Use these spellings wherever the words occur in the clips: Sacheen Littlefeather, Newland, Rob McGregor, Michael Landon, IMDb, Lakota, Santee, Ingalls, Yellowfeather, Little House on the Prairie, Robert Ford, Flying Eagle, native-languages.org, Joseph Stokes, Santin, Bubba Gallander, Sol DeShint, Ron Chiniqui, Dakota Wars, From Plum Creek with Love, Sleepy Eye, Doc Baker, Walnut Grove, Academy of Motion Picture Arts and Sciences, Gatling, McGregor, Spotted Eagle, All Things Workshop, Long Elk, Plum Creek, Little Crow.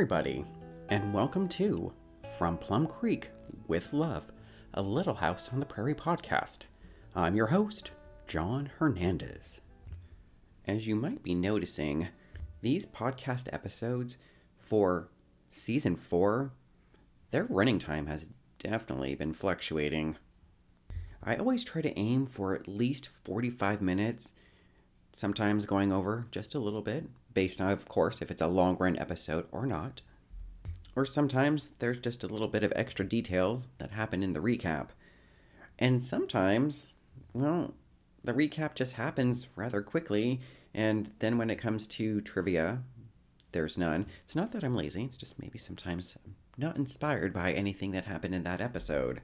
everybody, and welcome to From Plum Creek with Love, a Little House on the Prairie podcast. I'm your host, John Hernandez. As you might be noticing, these podcast episodes for Season 4, their running time has definitely been fluctuating. I always try to aim for at least 45 minutes, sometimes going over just a little bit, based on, of course, if it's a long-run episode or not. Or sometimes there's just a little bit of extra details that happen in the recap. And sometimes, well, the recap just happens rather quickly, and then when it comes to trivia, there's none. It's not that I'm lazy, it's just maybe sometimes I'm not inspired by anything that happened in that episode.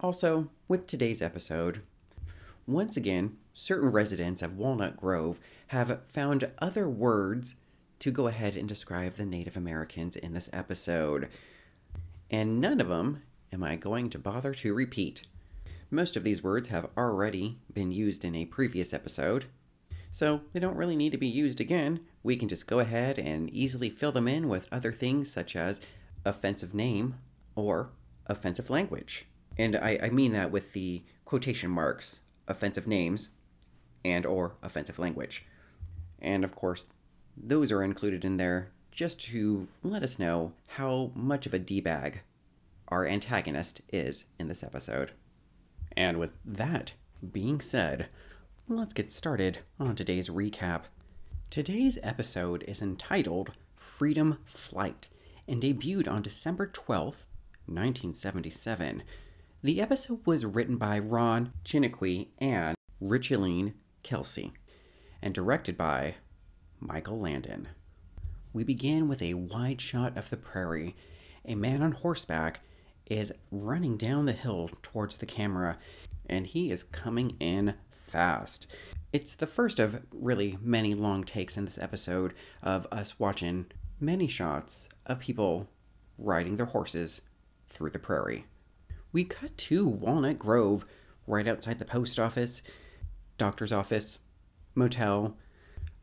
Also, with today's episode, once again, certain residents of Walnut Grove have found other words to go ahead and describe the Native Americans in this episode. And none of them am I going to bother to repeat. Most of these words have already been used in a previous episode, so they don't really need to be used again. We can just go ahead and easily fill them in with other things such as offensive name or offensive language. And I mean that with the quotation marks, offensive names and or offensive language. And of course, those are included in there just to let us know how much of a D-bag our antagonist is in this episode. And with that being said, let's get started on today's recap. Today's episode is entitled Freedom Flight and debuted on December 12th, 1977. The episode was written by Ron Chiniqui and Richeline Kelsey and directed by Michael Landon. We begin with a wide shot of the prairie. A man on horseback is running down the hill towards the camera, and he is coming in fast. It's the first of really many long takes in this episode of us watching many shots of people riding their horses through the prairie. We cut to Walnut Grove, right outside the post office, doctor's office, motel.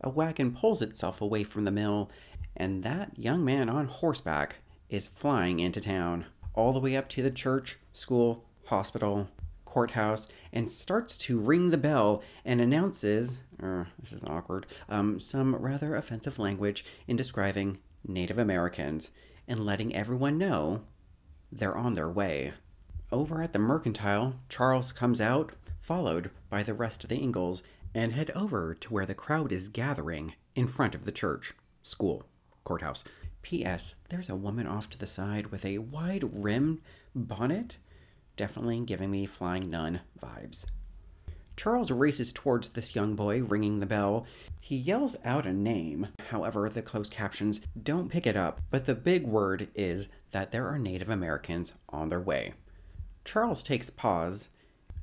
A wagon pulls itself away from the mill, and that young man on horseback is flying into town, all the way up to the church, school, hospital, courthouse, and starts to ring the bell and announces, this is awkward, some rather offensive language in describing Native Americans and letting everyone know they're on their way. Over at the mercantile, Charles comes out, followed by the rest of the Ingalls, and head over to where the crowd is gathering in front of the church, school, courthouse. P.S. There's a woman off to the side with a wide-rimmed bonnet, definitely giving me Flying Nun vibes. Charles races towards this young boy ringing the bell. He yells out a name, however the closed captions don't pick it up, but the big word is that there are Native Americans on their way. Charles takes pause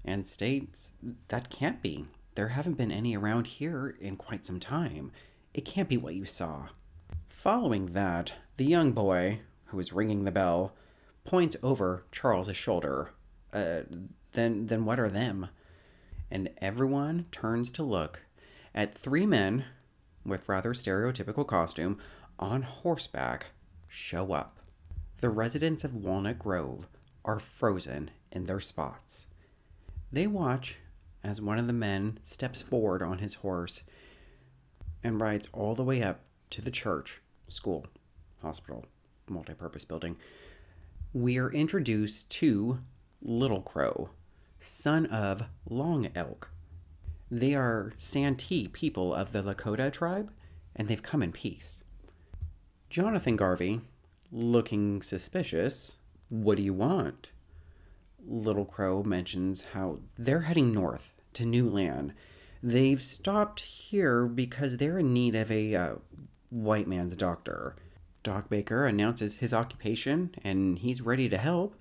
and states, that can't be. There haven't been any around here in quite some time. It can't be what you saw. Following that, the young boy, who is ringing the bell, points over Charles's shoulder. Then what are them? And everyone turns to look at three men with rather stereotypical costume on horseback show up. The residents of Walnut Grove are frozen in their spots. They watch as one of the men steps forward on his horse and rides all the way up to the church, school, hospital, multi-purpose building. We are introduced to Little Crow, son of Long Elk. They are Santee people of the Lakota tribe, and they've come in peace. Jonathan Garvey, looking suspicious, what do you want? Little Crow mentions how they're heading north to Newland. They've stopped here because they're in need of a white man's doctor. Doc Baker announces his occupation and he's ready to help.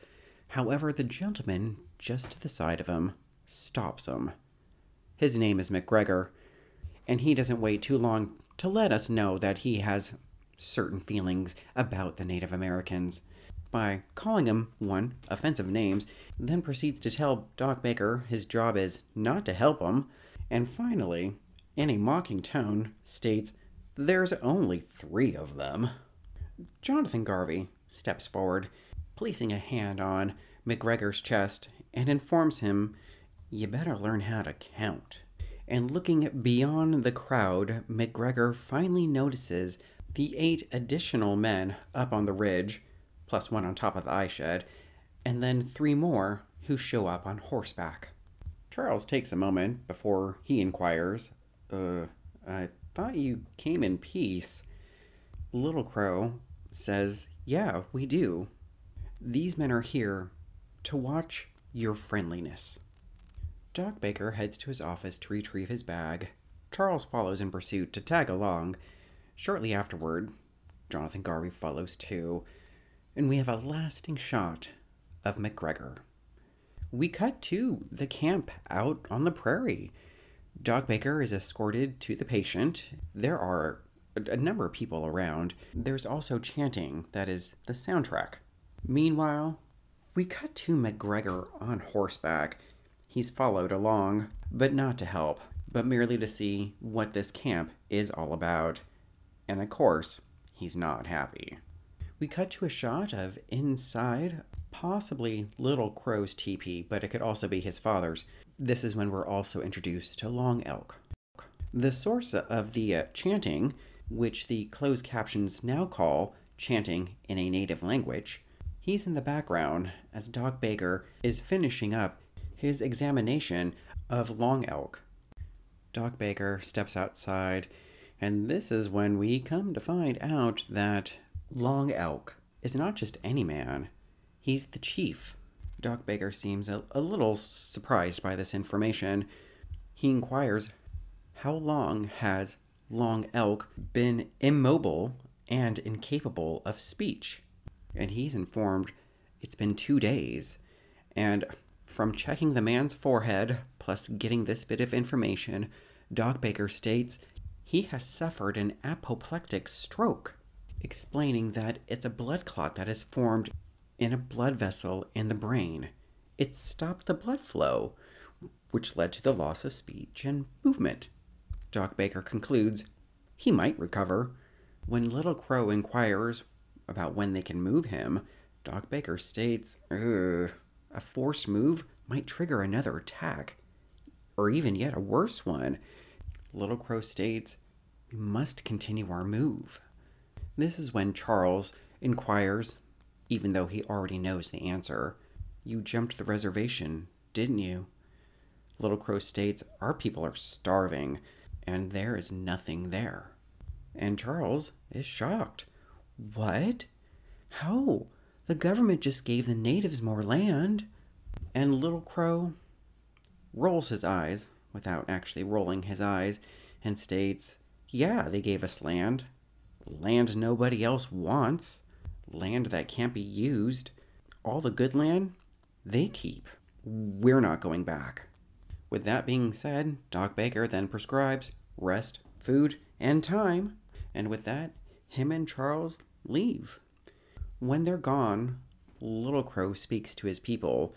However, the gentleman just to the side of him stops him. His name is McGregor, and he doesn't wait too long to let us know that he has certain feelings about the Native Americans by calling him, one, offensive names, then proceeds to tell Doc Baker his job is not to help him, and finally, in a mocking tone, states, there's only three of them. Jonathan Garvey steps forward, placing a hand on McGregor's chest, and informs him, "You better learn how to count." And looking beyond the crowd, McGregor finally notices the 8 additional men up on the ridge, plus 1 on top of the eye shed, and then 3 more who show up on horseback. Charles takes a moment before he inquires, I thought you came in peace." Little Crow says, "Yeah, we do. These men are here to watch your friendliness." Doc Baker heads to his office to retrieve his bag. Charles follows in pursuit to tag along. Shortly afterward, Jonathan Garvey follows too, and we have a lasting shot of McGregor. We cut to the camp out on the prairie. Doc Baker is escorted to the patient. There are a number of people around. There's also chanting that is the soundtrack. Meanwhile, we cut to McGregor on horseback. He's followed along, but not to help, but merely to see what this camp is all about. And of course, he's not happy. We cut to a shot of inside, possibly Little Crow's teepee, but it could also be his father's. This is when we're also introduced to Long Elk. The source of the chanting, which the closed captions now call chanting in a native language, he's in the background as Doc Baker is finishing up his examination of Long Elk. Doc Baker steps outside, and this is when we come to find out that Long Elk is not just any man. He's the chief. Doc Baker seems a little surprised by this information. He inquires, how long has Long Elk been immobile and incapable of speech? And he's informed it's been 2 days. And from checking the man's forehead, plus getting this bit of information, Doc Baker states he has suffered an apoplectic stroke, explaining that it's a blood clot that has formed in a blood vessel in the brain. It stopped the blood flow, which led to the loss of speech and movement. Doc Baker concludes he might recover. When Little Crow inquires about when they can move him, Doc Baker states, a forced move might trigger another attack, or even yet a worse one. Little Crow states, we must continue our move. This is when Charles inquires, even though he already knows the answer, you jumped the reservation, didn't you? Little Crow states, our people are starving, and there is nothing there. And Charles is shocked. What? How? The government just gave the natives more land. And Little Crow rolls his eyes, without actually rolling his eyes, and states, yeah, they gave us land. Land nobody else wants. Land that can't be used. All the good land, they keep. We're not going back. With that being said, Doc Baker then prescribes rest, food, and time. And with that, him and Charles leave. When they're gone, Little Crow speaks to his people,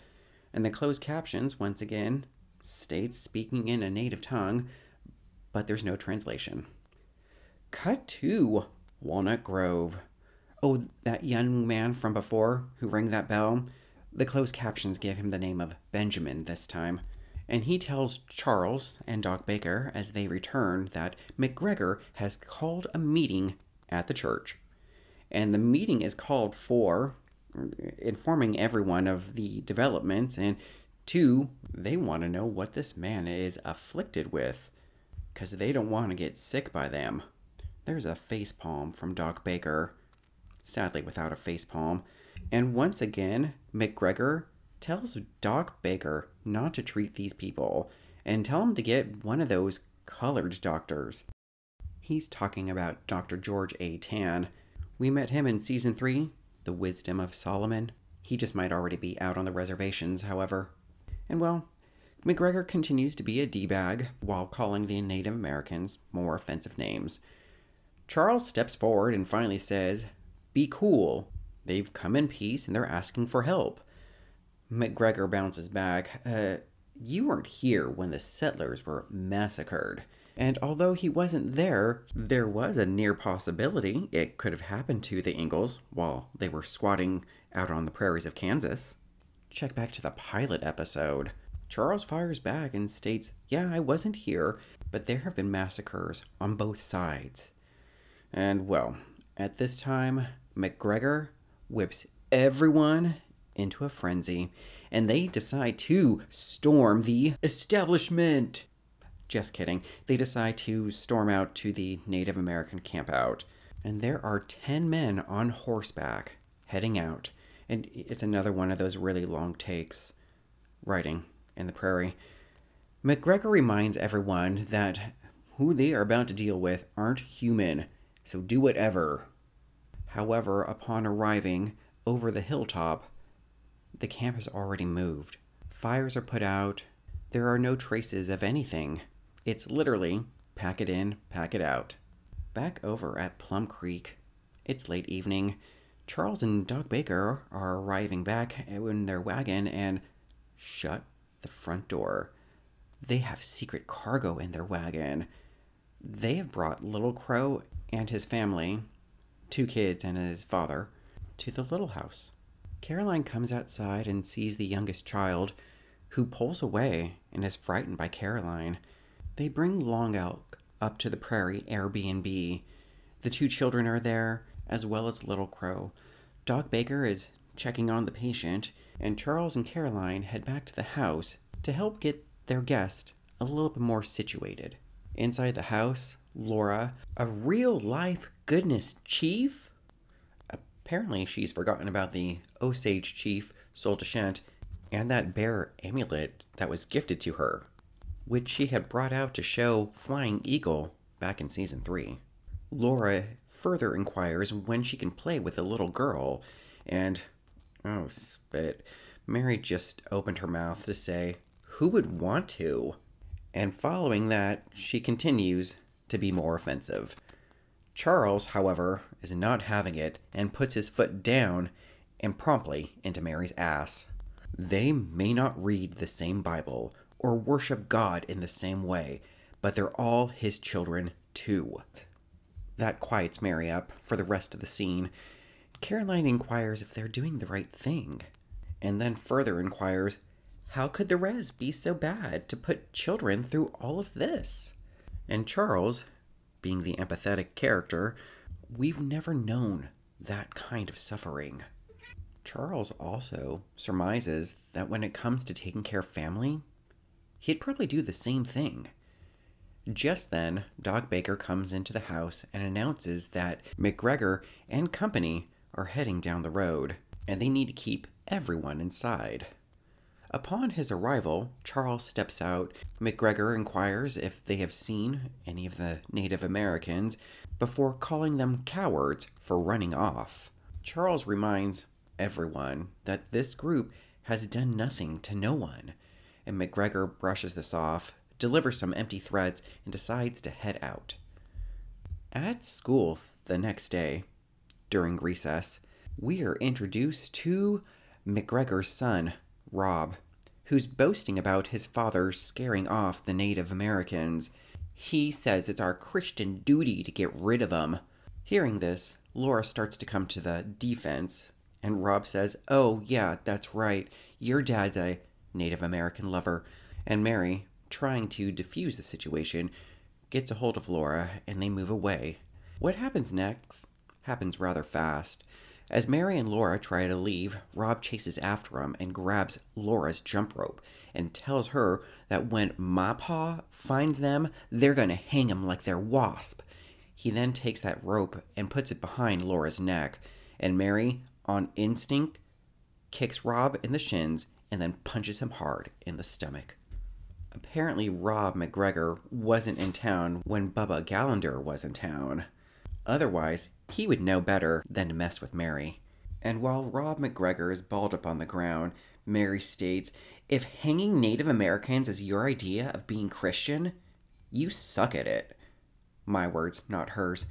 and the closed captions, once again, states speaking in a native tongue, but there's no translation. Cut to Walnut Grove. Oh, that young man from before who rang that bell, the closed captions gave him the name of Benjamin this time. And he tells Charles and Doc Baker as they return that McGregor has called a meeting at the church. And the meeting is called for informing everyone of the developments, and 2, they want to know what this man is afflicted with, because they don't want to get sick by them. There's a facepalm from Doc Baker. Sadly without a facepalm, and once again, McGregor tells Doc Baker not to treat these people, and tell him to get one of those colored doctors. He's talking about Dr. George A. Tan. We met him in Season 3, The Wisdom of Solomon. He just might already be out on the reservations, however. And well, McGregor continues to be a D-bag while calling the Native Americans more offensive names. Charles steps forward and finally says, be cool. They've come in peace and they're asking for help. McGregor bounces back. you weren't here when the settlers were massacred. And although he wasn't there, there was a near possibility it could have happened to the Ingalls while they were squatting out on the prairies of Kansas. Check back to the pilot episode. Charles fires back and states, yeah, I wasn't here, but there have been massacres on both sides. And well, at this time, McGregor whips everyone into a frenzy, and they decide to storm the establishment. Just kidding. They decide to storm out to the Native American campout. And there are 10 men on horseback heading out. And it's another one of those really long takes riding in the prairie. McGregor reminds everyone that who they are about to deal with aren't human, so do whatever. However, upon arriving over the hilltop, the camp has already moved. Fires are put out. There are no traces of anything. It's literally pack it in, pack it out. Back over at Plum Creek, it's late evening. Charles and Doc Baker are arriving back in their wagon and shut the front door. They have secret cargo in their wagon. They have brought Little Crow and his family, 2 kids and his father, to the little house. Caroline comes outside and sees the youngest child, who pulls away and is frightened by Caroline. They bring Long Elk up to the prairie Airbnb. The 2 children are there, as well as Little Crow. Doc Baker is checking on the patient, and Charles and Caroline head back to the house to help get their guest a little bit more situated. Inside the house, Laura, a real-life goodness chief? Apparently, she's forgotten about the Osage chief, Sol DeShint, and that bear amulet that was gifted to her, which she had brought out to show Flying Eagle back in Season 3. Laura further inquires when she can play with the little girl, and, oh spit, Mary just opened her mouth to say, who would want to? And following that, she continues to be more offensive. Charles, however, is not having it and puts his foot down and promptly into Mary's ass. They may not read the same Bible or worship God in the same way, but they're all his children too. That quiets Mary up for the rest of the scene. Caroline inquires if they're doing the right thing, and then further inquires, how could the res be so bad to put children through all of this? And Charles, being the empathetic character, we've never known that kind of suffering. Charles also surmises that when it comes to taking care of family, he'd probably do the same thing. Just then, Doc Baker comes into the house and announces that McGregor and company are heading down the road, and they need to keep everyone inside. Upon his arrival, Charles steps out. McGregor inquires if they have seen any of the Native Americans before calling them cowards for running off. Charles reminds everyone that this group has done nothing to no one, and McGregor brushes this off, delivers some empty threats, and decides to head out. At school the next day, during recess, we are introduced to McGregor's son, Rob, who's boasting about his father scaring off the Native Americans. He says it's our Christian duty to get rid of them. Hearing this, Laura starts to come to the defense, and Rob says, oh yeah, that's right, your dad's a Native American lover. And Mary, trying to defuse the situation, gets a hold of Laura, and they move away. What happens next happens rather fast. As Mary and Laura try to leave, Rob chases after him and grabs Laura's jump rope and tells her that when Ma Pa finds them, they're going to hang him like they're wasp. He then takes that rope and puts it behind Laura's neck, and Mary, on instinct, kicks Rob in the shins and then punches him hard in the stomach. Apparently, Rob McGregor wasn't in town when Bubba Gallander was in town. Otherwise, he would know better than to mess with Mary. And while Rob McGregor is balled up on the ground, Mary states, if hanging Native Americans is your idea of being Christian, you suck at it. My words, not hers.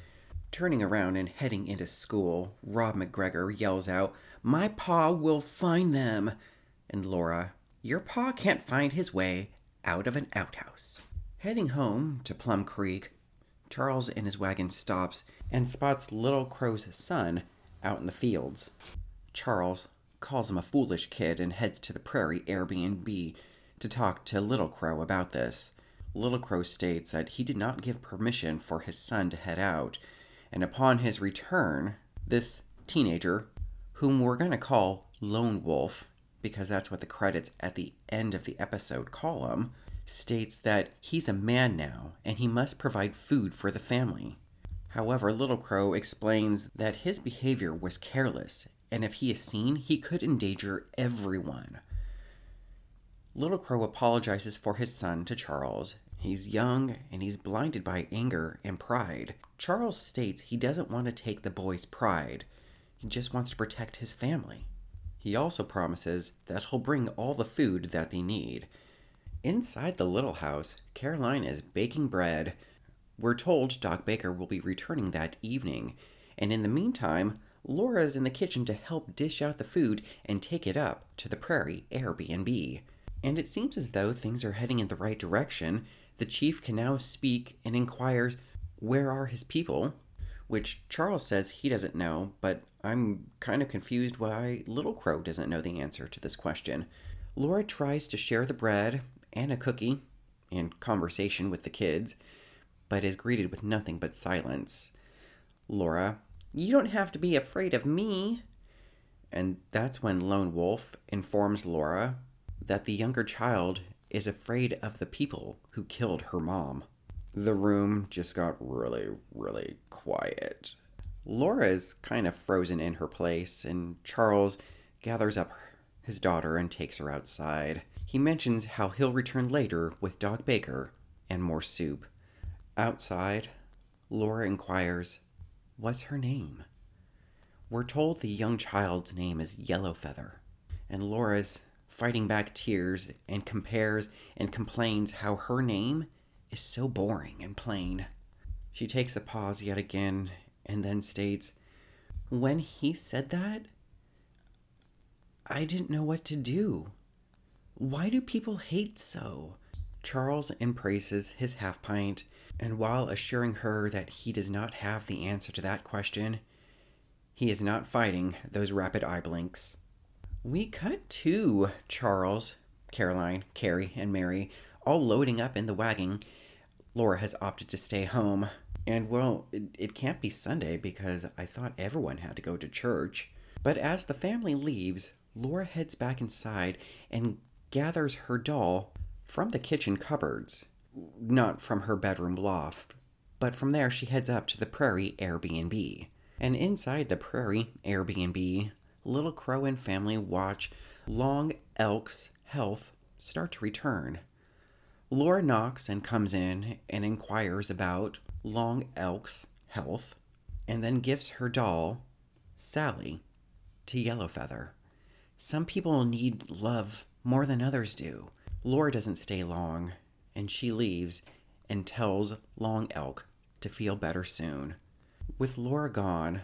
Turning around and heading into school, Rob McGregor yells out, my pa will find them. And Laura, your pa can't find his way out of an outhouse. Heading home to Plum Creek, Charles in his wagon stops and spots Little Crow's son out in the fields. Charles calls him a foolish kid and heads to the Prairie Airbnb to talk to Little Crow about this. Little Crow states that he did not give permission for his son to head out, and upon his return, this teenager, whom we're going to call Lone Wolf, because that's what the credits at the end of the episode call him, states that he's a man now and he must provide food for the family. However, Little Crow explains that his behavior was careless, and if he is seen, he could endanger everyone. Little Crow apologizes for his son to Charles. He's young, and he's blinded by anger and pride. Charles states he doesn't want to take the boy's pride. He just wants to protect his family. He also promises that he'll bring all the food that they need. Inside the little house, Caroline is baking bread. We're told Doc Baker will be returning that evening, and in the meantime, Laura's in the kitchen to help dish out the food and take it up to the Prairie Airbnb. And it seems as though things are heading in the right direction. The chief can now speak and inquires, where are his people? Which Charles says he doesn't know, but I'm kind of confused why Little Crow doesn't know the answer to this question. Laura tries to share the bread and a cookie and conversation with the kids, but is greeted with nothing but silence. Laura, you don't have to be afraid of me. And that's when Lone Wolf informs Laura that the younger child is afraid of the people who killed her mom. The room just got really quiet. Laura is kind of frozen in her place, and Charles gathers up his daughter and takes her outside. He mentions how he'll return later with Doc Baker and more soup. Outside, Laura inquires, what's her name? We're told the young child's name is Yellowfeather, and Laura's fighting back tears and compares and complains how her name is so boring and plain. She takes a pause yet again and then states, when he said that, I didn't know what to do. Why do people hate so? Charles embraces his half pint, and while assuring her that he does not have the answer to that question, he is not fighting those rapid eye blinks. We cut to Charles, Caroline, Carrie, and Mary all loading up in the wagon. Laura has opted to stay home. And well, it can't be Sunday because I thought everyone had to go to church. But as the family leaves, Laura heads back inside and gathers her doll from the kitchen cupboards. Not from her bedroom loft, but from there she heads up to the Prairie Airbnb. And inside the Prairie Airbnb, Little Crow and family watch Long Elk's health start to return. Laura knocks and comes in and inquires about Long Elk's health, and then gives her doll, Sally, to Yellowfeather. Some people need love more than others do. Laura doesn't stay long, and she leaves and tells Long Elk to feel better soon. With Laura gone,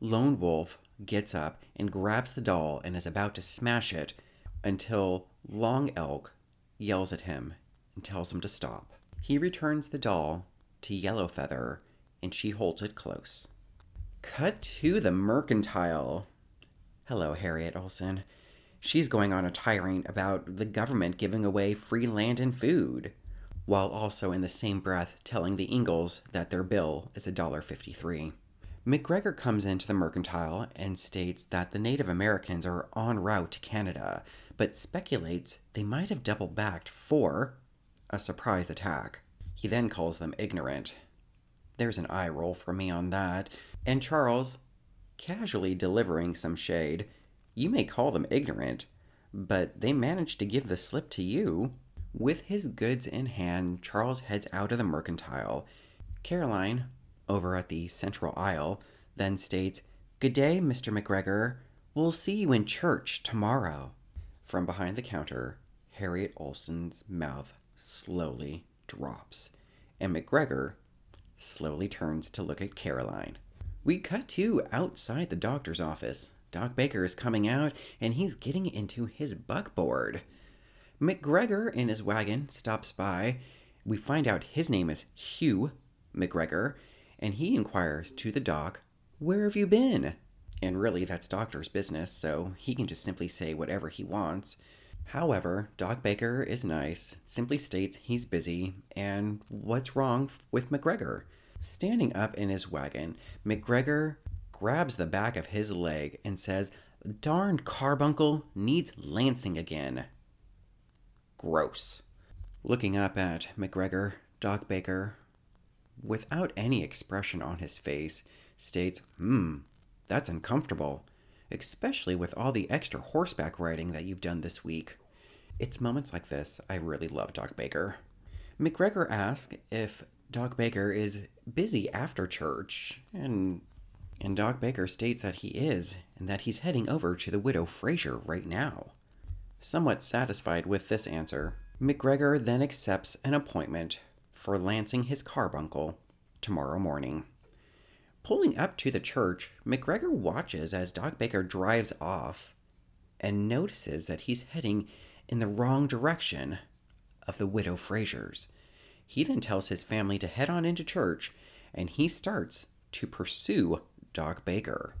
Lone Wolf gets up and grabs the doll and is about to smash it until Long Elk yells at him and tells him to stop. He returns the doll to Yellowfeather and she holds it close. Cut to the mercantile. Hello, Harriet Olson. She's going on a tirade about the government giving away free land and food, while also in the same breath telling the Ingalls that their bill is $1.53. McGregor comes into the mercantile and states that the Native Americans are en route to Canada, but speculates they might have double-backed for a surprise attack. He then calls them ignorant. There's an eye roll for me on that. And Charles, casually delivering some shade, you may call them ignorant, but they managed to give the slip to you. With his goods in hand, Charles heads out of the mercantile. Caroline, over at the central aisle, then states, good day, Mr. McGregor. We'll see you in church tomorrow. From behind the counter, Harriet Olson's mouth slowly drops, and McGregor slowly turns to look at Caroline. We cut to outside the doctor's office. Doc Baker is coming out, and he's getting into his buckboard. McGregor, in his wagon, stops by. We find out his name is Hugh McGregor, and he inquires to the doc, "Where have you been?" And really, that's Doctor's business, so he can just simply say whatever he wants. However, Doc Baker is nice, simply states he's busy, and what's wrong with McGregor? Standing up in his wagon, McGregor grabs the back of his leg and says, "Darn carbuncle needs lancing again." Gross. Looking up at McGregor, Doc Baker, without any expression on his face, states, "That's uncomfortable, especially with all the extra horseback riding that you've done this week." It's moments like this I really love Doc Baker. McGregor asks if Doc Baker is busy after church, and Doc Baker states that he is, and that he's heading over to the widow Fraser right now. Somewhat satisfied with this answer, McGregor then accepts an appointment for lancing his carbuncle tomorrow morning. Pulling up to the church, McGregor watches as Doc Baker drives off and notices that he's heading in the wrong direction of the widow Fraser's. He then tells his family to head on into church, and he starts to pursue Doc Baker.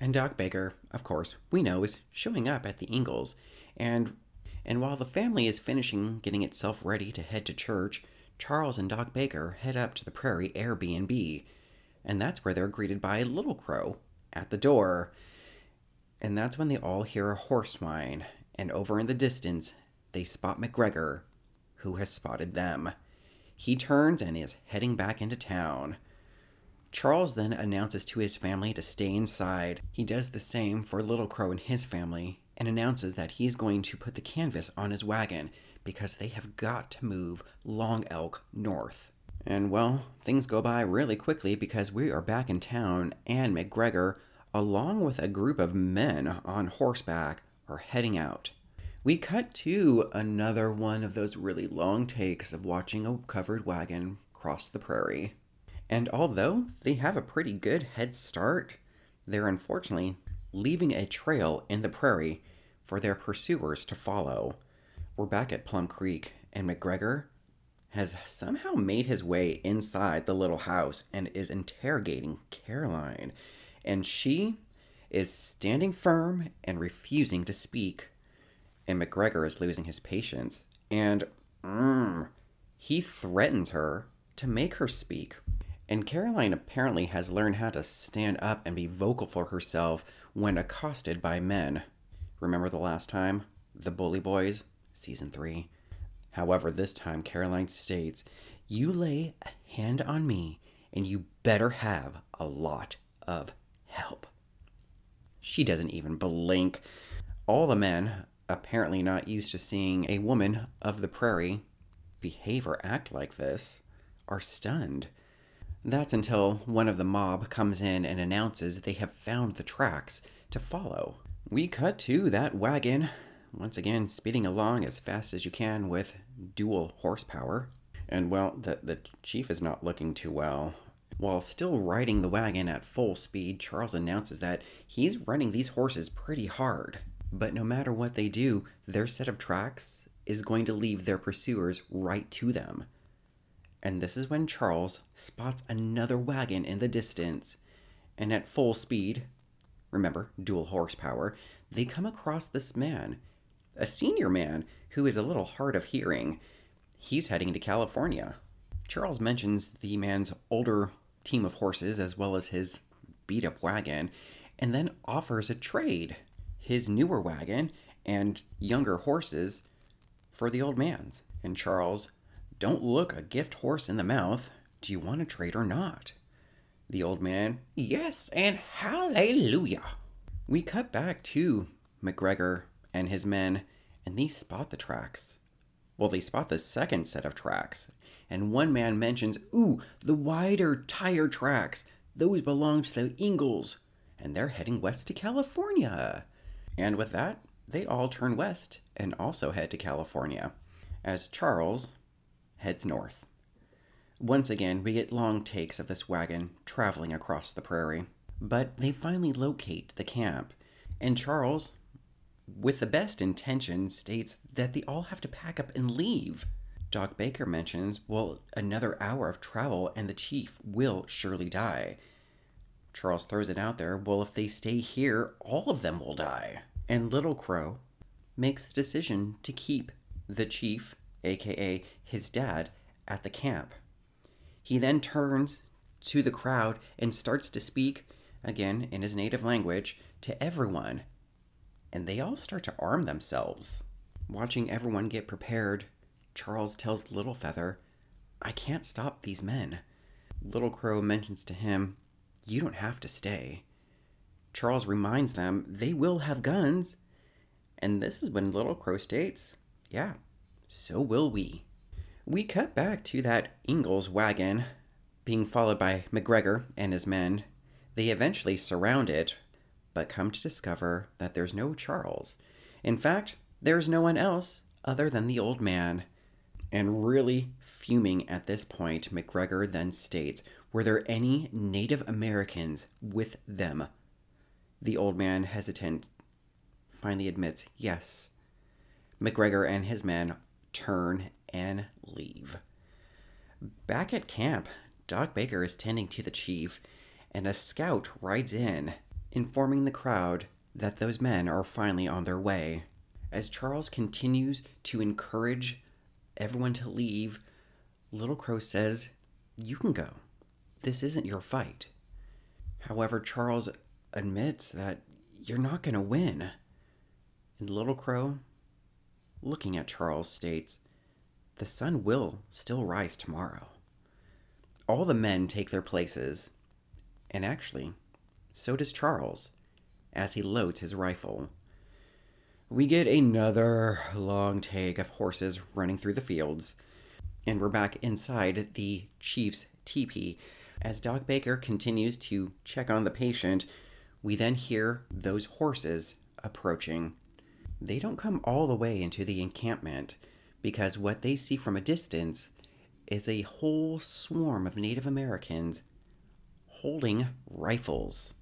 And Doc Baker, of course, we know is showing up at the Ingalls, and while the family is finishing getting itself ready to head to church, Charles and Doc Baker head up to the Prairie Airbnb, and that's where they're greeted by Little Crow at the door. And that's when they all hear a horse whine, and over in the distance, they spot McGregor, who has spotted them. He turns and is heading back into town. Charles then announces to his family to stay inside. He does the same for Little Crow and his family, and announces that he's going to put the canvas on his wagon, because they have got to move Long Elk north. And, well, things go by really quickly because we are back in town, and McGregor, along with a group of men on horseback, are heading out. We cut to another one of those really long takes of watching a covered wagon cross the prairie. And although they have a pretty good head start, they're unfortunately leaving a trail in the prairie for their pursuers to follow. We're back at Plum Creek, and McGregor has somehow made his way inside the little house and is interrogating Caroline. And she is standing firm and refusing to speak. And McGregor is losing his patience. And he threatens her to make her speak. And Caroline apparently has learned how to stand up and be vocal for herself when accosted by men. Remember the last time? The Bully Boys, Season 3. However, this time Caroline states, "You lay a hand on me, and you better have a lot of help." She doesn't even blink. All the men, apparently not used to seeing a woman of the prairie behave or act like this, are stunned. That's until one of the mob comes in and announces they have found the tracks to follow. We cut to that wagon, once again speeding along as fast as you can with dual horsepower. And, well, the chief is not looking too well. While still riding the wagon at full speed, Charles announces that he's running these horses pretty hard. But no matter what they do, their set of tracks is going to leave their pursuers right to them. And this is when Charles spots another wagon in the distance. And at full speed, remember, dual horsepower, they come across this man, a senior man who is a little hard of hearing. He's heading to California. Charles mentions the man's older team of horses as well as his beat-up wagon, and then offers a trade, his newer wagon and younger horses, for the old man's. And Charles, "Don't look a gift horse in the mouth. Do you want to trade or not?" The old man, "Yes, and hallelujah." We cut back to McGregor and his men, and they spot the tracks. Well, they spot the second set of tracks, and one man mentions, "Ooh, the wider tire tracks. Those belong to the Ingalls, and they're heading west to California." And with that, they all turn west and also head to California, as Charles heads north. Once again, we get long takes of this wagon traveling across the prairie. But they finally locate the camp, and Charles, with the best intention, states that they all have to pack up and leave. Doc Baker mentions, well, another hour of travel and the chief will surely die. Charles throws it out there, well, if they stay here, all of them will die. And Little Crow makes the decision to keep the chief, aka his dad, at the camp. He then turns to the crowd and starts to speak, again in his native language, to everyone. And they all start to arm themselves. Watching everyone get prepared, Charles tells Littlefeather, I can't stop these men. Little Crow mentions to him, you don't have to stay. Charles reminds them they will have guns. And this is when Little Crow states, yeah, so will we. We cut back to that Ingalls wagon being followed by McGregor and his men. They eventually surround it, but come to discover that there's no Charles. In fact, there's no one else other than the old man. And really fuming at this point, McGregor then states, were there any Native Americans with them? The old man, hesitant, finally admits, yes. McGregor and his men turn and leave. Back at camp, Doc Baker is tending to the chief, and a scout rides in, informing the crowd that those men are finally on their way. As Charles continues to encourage everyone to leave, Little Crow says, you can go. This isn't your fight. However, Charles admits that you're not going to win. And Little Crow, looking at Charles, states, the sun will still rise tomorrow. All the men take their places, and actually, so does Charles, as he loads his rifle. We get another long take of horses running through the fields, and we're back inside the chief's teepee. As Doc Baker continues to check on the patient, we then hear those horses approaching. They don't come all the way into the encampment, because what they see from a distance is a whole swarm of Native Americans holding rifles,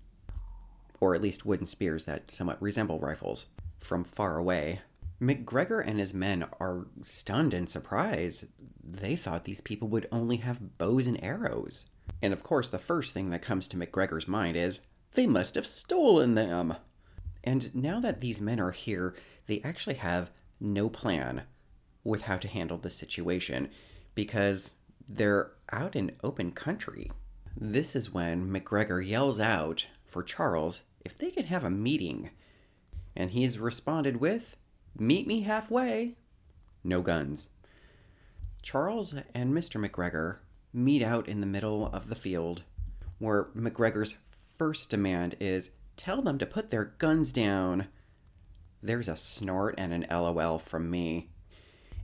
or at least wooden spears that somewhat resemble rifles, from far away. McGregor and his men are stunned and surprised. They thought these people would only have bows and arrows. And of course, the first thing that comes to McGregor's mind is, they must have stolen them. And now that these men are here, they actually have no plan with how to handle the situation, because they're out in open country. This is when McGregor yells out for Charles if they could have a meeting. And he's responded with, meet me halfway. No guns. Charles and Mr. McGregor meet out in the middle of the field, where McGregor's first demand is, tell them to put their guns down. There's a snort and an LOL from me.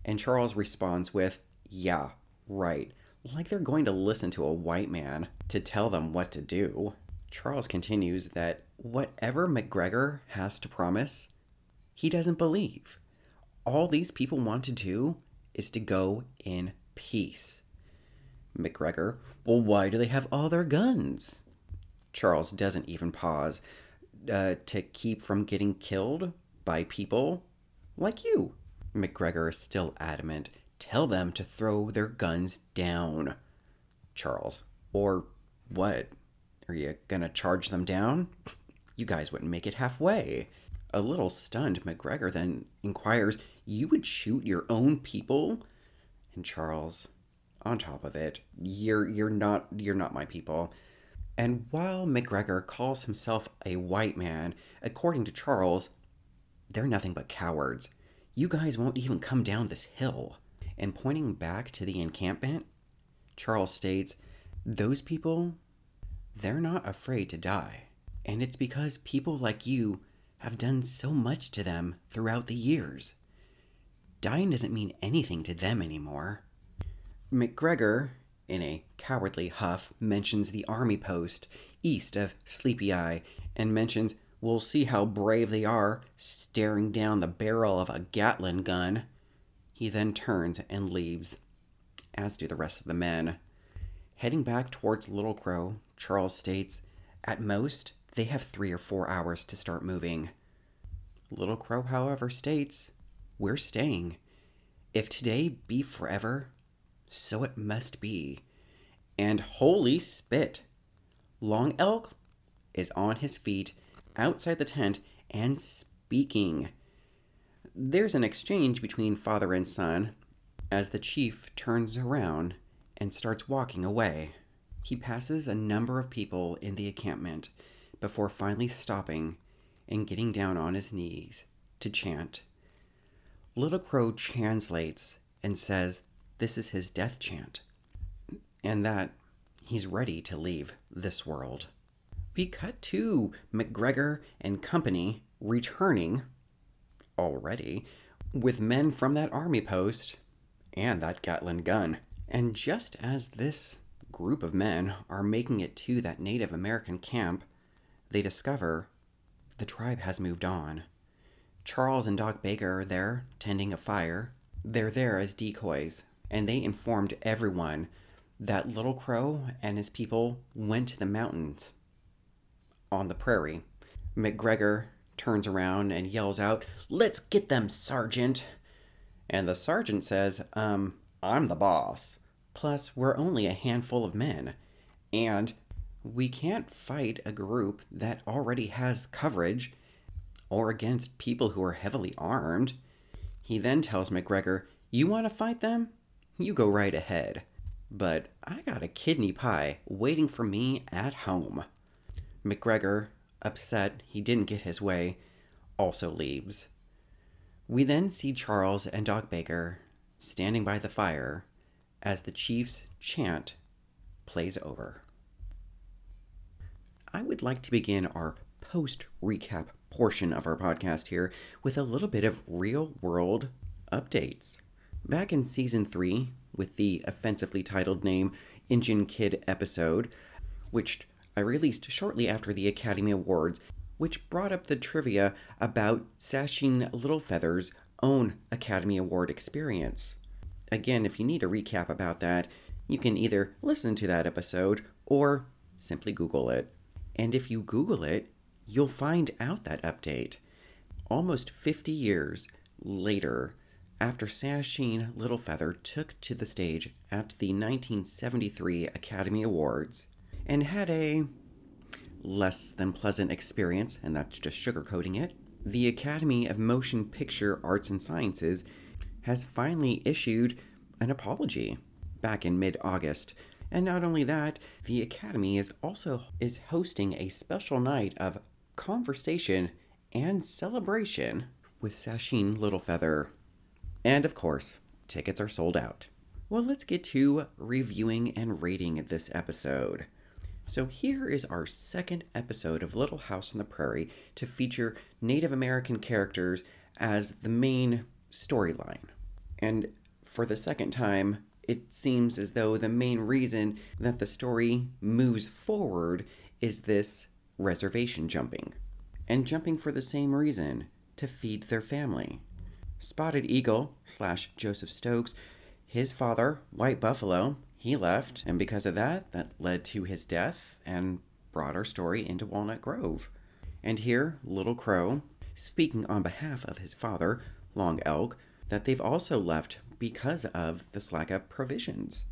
And Charles responds with, yeah, right. Like they're going to listen to a white man to tell them what to do. Charles continues that whatever McGregor has to promise, he doesn't believe. All these people want to do is to go in peace. McGregor, well, why do they have all their guns? Charles doesn't even pause. To keep from getting killed by people like you. McGregor is still adamant. Tell them to throw their guns down, Charles. Or what? Are you gonna charge them down? You guys wouldn't make it halfway. A little stunned, McGregor then inquires, you would shoot your own people? And Charles, on top of it, you're not my people. And while McGregor calls himself a white man, according to Charles, they're nothing but cowards. You guys won't even come down this hill. And pointing back to the encampment, Charles states, those people, they're not afraid to die. And it's because people like you have done so much to them throughout the years. Dying doesn't mean anything to them anymore. McGregor, in a cowardly huff, mentions the army post east of Sleepy Eye and mentions, we'll see how brave they are staring down the barrel of a Gatling gun. He then turns and leaves, as do the rest of the men. Heading back towards Little Crow, Charles states, at most, they have 3 or 4 hours to start moving. Little Crow, however, states, "We're staying. If today be forever, so it must be." And holy spit! Long Elk is on his feet outside the tent and speaking. There's an exchange between father and son as the chief turns around and starts walking away. He passes a number of people in the encampment before finally stopping and getting down on his knees to chant. Little Crow translates and says this is his death chant, and that he's ready to leave this world. We cut to McGregor and company returning, already, with men from that army post and that Gatling gun. And just as this group of men are making it to that Native American camp, they discover the tribe has moved on. Charles and Doc Baker are there, tending a fire. They're there as decoys, and they informed everyone that Little Crow and his people went to the mountains on the prairie. McGregor turns around and yells out, "Let's get them, Sergeant!" And the sergeant says, "I'm the boss. Plus, we're only a handful of men. And we can't fight a group that already has coverage or against people who are heavily armed." He then tells McGregor, "You want to fight them? You go right ahead. But I got a kidney pie waiting for me at home." McGregor, upset he didn't get his way, also leaves. We then see Charles and Doc Baker standing by the fire as the chief's chant plays over. I would like to begin our post-recap portion of our podcast here with a little bit of real-world updates. Back in Season 3, with the offensively titled name Injun Kid episode, which I released shortly after the Academy Awards, which brought up the trivia about Sacheen Littlefeather's own Academy Award experience. Again, if you need a recap about that, you can either listen to that episode or simply Google it. And if you Google it, you'll find out that update. Almost 50 years later, after Sacheen Littlefeather took to the stage at the 1973 Academy Awards and had a less than pleasant experience, and that's just sugarcoating it, the Academy of Motion Picture Arts and Sciences has finally issued an apology back in mid-August. And not only that, the Academy is also hosting a special night of conversation and celebration with Sacheen Littlefeather. And of course, tickets are sold out. Well, let's get to reviewing and rating this episode. So here is our second episode of Little House on the Prairie to feature Native American characters as the main storyline. And for the second time, it seems as though the main reason that the story moves forward is this reservation jumping. And jumping for the same reason, to feed their family. Spotted Eagle / Joseph Stokes, his father, White Buffalo, he left, and because of that led to his death and brought our story into Walnut Grove. And here, Little Crow, speaking on behalf of his father, Long Elk, that they've also left because of this lack of provisions.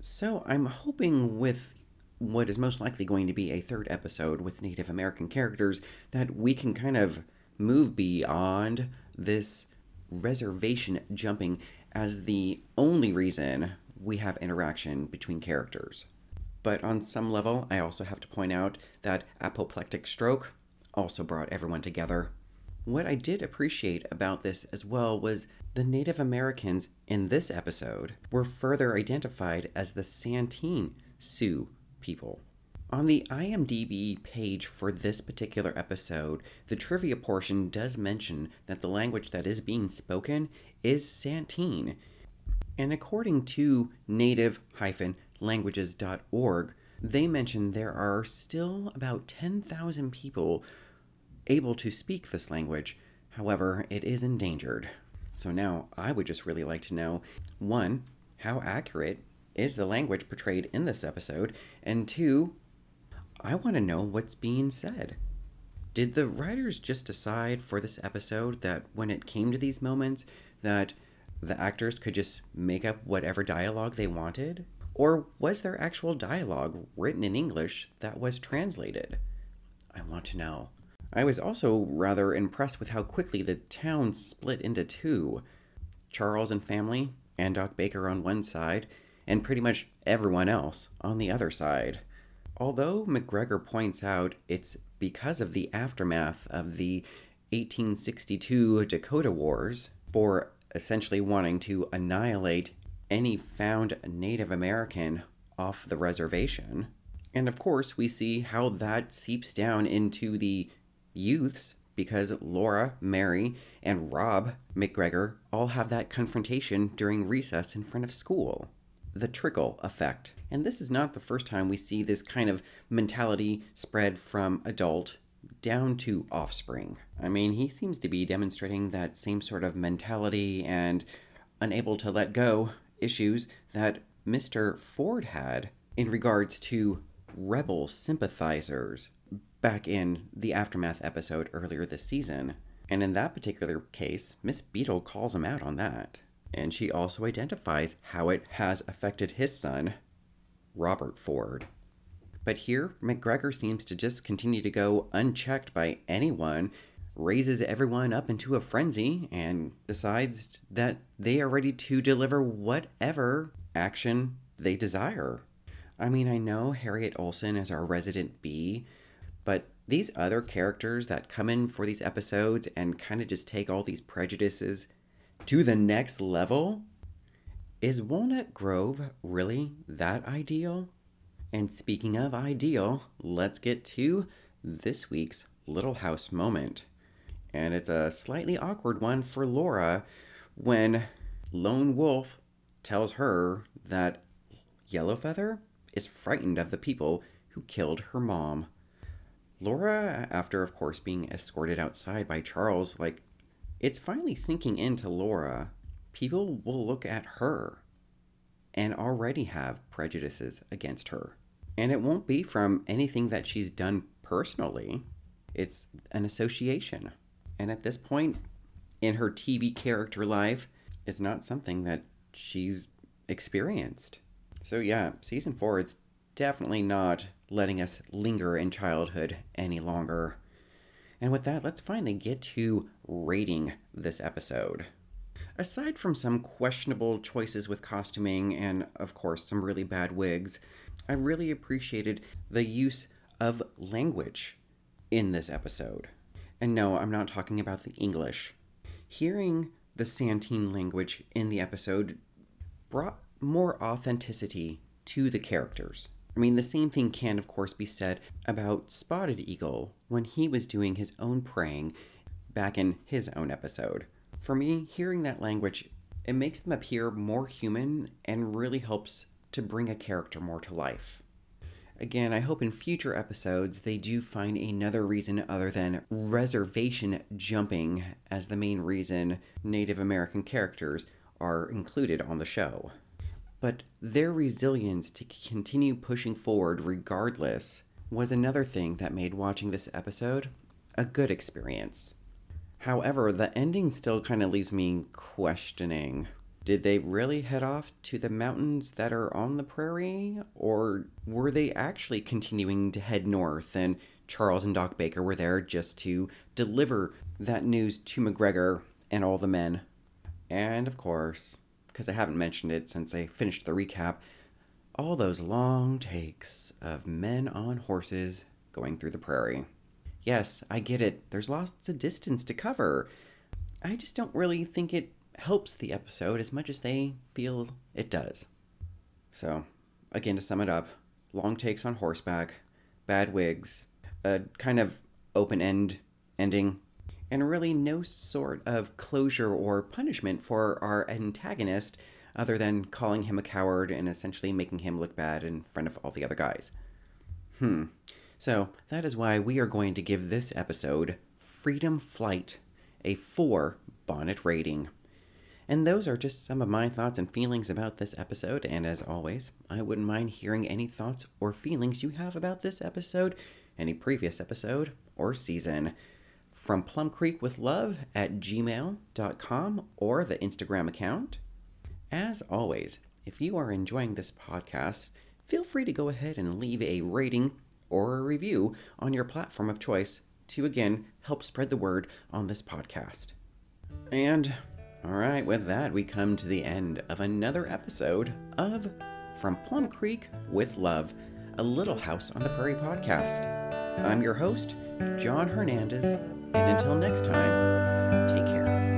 So I'm hoping with what is most likely going to be a third episode with Native American characters that we can kind of move beyond this reservation jumping as the only reason we have interaction between characters. But on some level, I also have to point out that apoplectic stroke also brought everyone together. What I did appreciate about this as well was the Native Americans in this episode were further identified as the Santin Sioux people. On the IMDb page for this particular episode, the trivia portion does mention that the language that is being spoken is Santin. And according to native-languages.org, they mention there are still about 10,000 people able to speak this language. However, it is endangered. So now I would just really like to know, 1, how accurate is the language portrayed in this episode? And 2, I want to know what's being said. Did the writers just decide for this episode that when it came to these moments that the actors could just make up whatever dialogue they wanted? Or was there actual dialogue written in English that was translated? I want to know. I was also rather impressed with how quickly the town split into two. Charles and family, and Doc Baker on one side, and pretty much everyone else on the other side. Although McGregor points out it's because of the aftermath of the 1862 Dakota Wars, for essentially wanting to annihilate any found Native American off the reservation. And of course, we see how that seeps down into the youths, because Laura, Mary, and Rob McGregor all have that confrontation during recess in front of school. The trickle effect. And this is not the first time we see this kind of mentality spread from adult down to offspring. I mean, he seems to be demonstrating that same sort of mentality and unable to let go issues that Mr. Ford had in regards to rebel sympathizers back in the Aftermath episode earlier this season. And in that particular case, Miss Beadle calls him out on that. And she also identifies how it has affected his son, Robert Ford. But here, McGregor seems to just continue to go unchecked by anyone, raises everyone up into a frenzy, and decides that they are ready to deliver whatever action they desire. I mean, I know Harriet Olson is our resident bee, but these other characters that come in for these episodes and kind of just take all these prejudices to the next level? Is Walnut Grove really that ideal? And speaking of ideal, let's get to this week's Little House moment. And it's a slightly awkward one for Laura when Lone Wolf tells her that Yellowfeather is frightened of the people who killed her mom. Laura, after of course being escorted outside by Charles, it's finally sinking into Laura. People will look at her and already have prejudices against her. And it won't be from anything that she's done personally. It's an association. And at this point in her TV character life, it's not something that she's experienced. So yeah, season 4 is definitely not letting us linger in childhood any longer. And with that, let's finally get to rating this episode. Aside from some questionable choices with costuming and, of course, some really bad wigs, I really appreciated the use of language in this episode. And no, I'm not talking about the English. Hearing the Santin language in the episode brought more authenticity to the characters. I mean, the same thing can, of course, be said about Spotted Eagle when he was doing his own praying back in his own episode. For me, hearing that language, it makes them appear more human and really helps to bring a character more to life. Again, I hope in future episodes they do find another reason other than reservation jumping as the main reason Native American characters are included on the show. But their resilience to continue pushing forward regardless was another thing that made watching this episode a good experience. However, the ending still kind of leaves me questioning. Did they really head off to the mountains that are on the prairie? Or were they actually continuing to head north and Charles and Doc Baker were there just to deliver that news to McGregor and all the men? And of course, because I haven't mentioned it since I finished the recap, all those long takes of men on horses going through the prairie. Yes, I get it. There's lots of distance to cover. I just don't really think it helps the episode as much as they feel it does. So, again, to sum it up, long takes on horseback, bad wigs, a kind of open-end ending, and really no sort of closure or punishment for our antagonist other than calling him a coward and essentially making him look bad in front of all the other guys. So that is why we are going to give this episode, Freedom Flight, a 4 bonnet rating. And those are just some of my thoughts and feelings about this episode, and as always, I wouldn't mind hearing any thoughts or feelings you have about this episode any previous episode or season. From Plum Creek with Love at gmail.com or the Instagram account. As always, if you are enjoying this podcast, feel free to go ahead and leave a rating or a review on your platform of choice to, again, help spread the word on this podcast. And, all right, with that, we come to the end of another episode of From Plum Creek with Love, a Little House on the Prairie podcast. I'm your host, John Hernandez, and until next time, take care.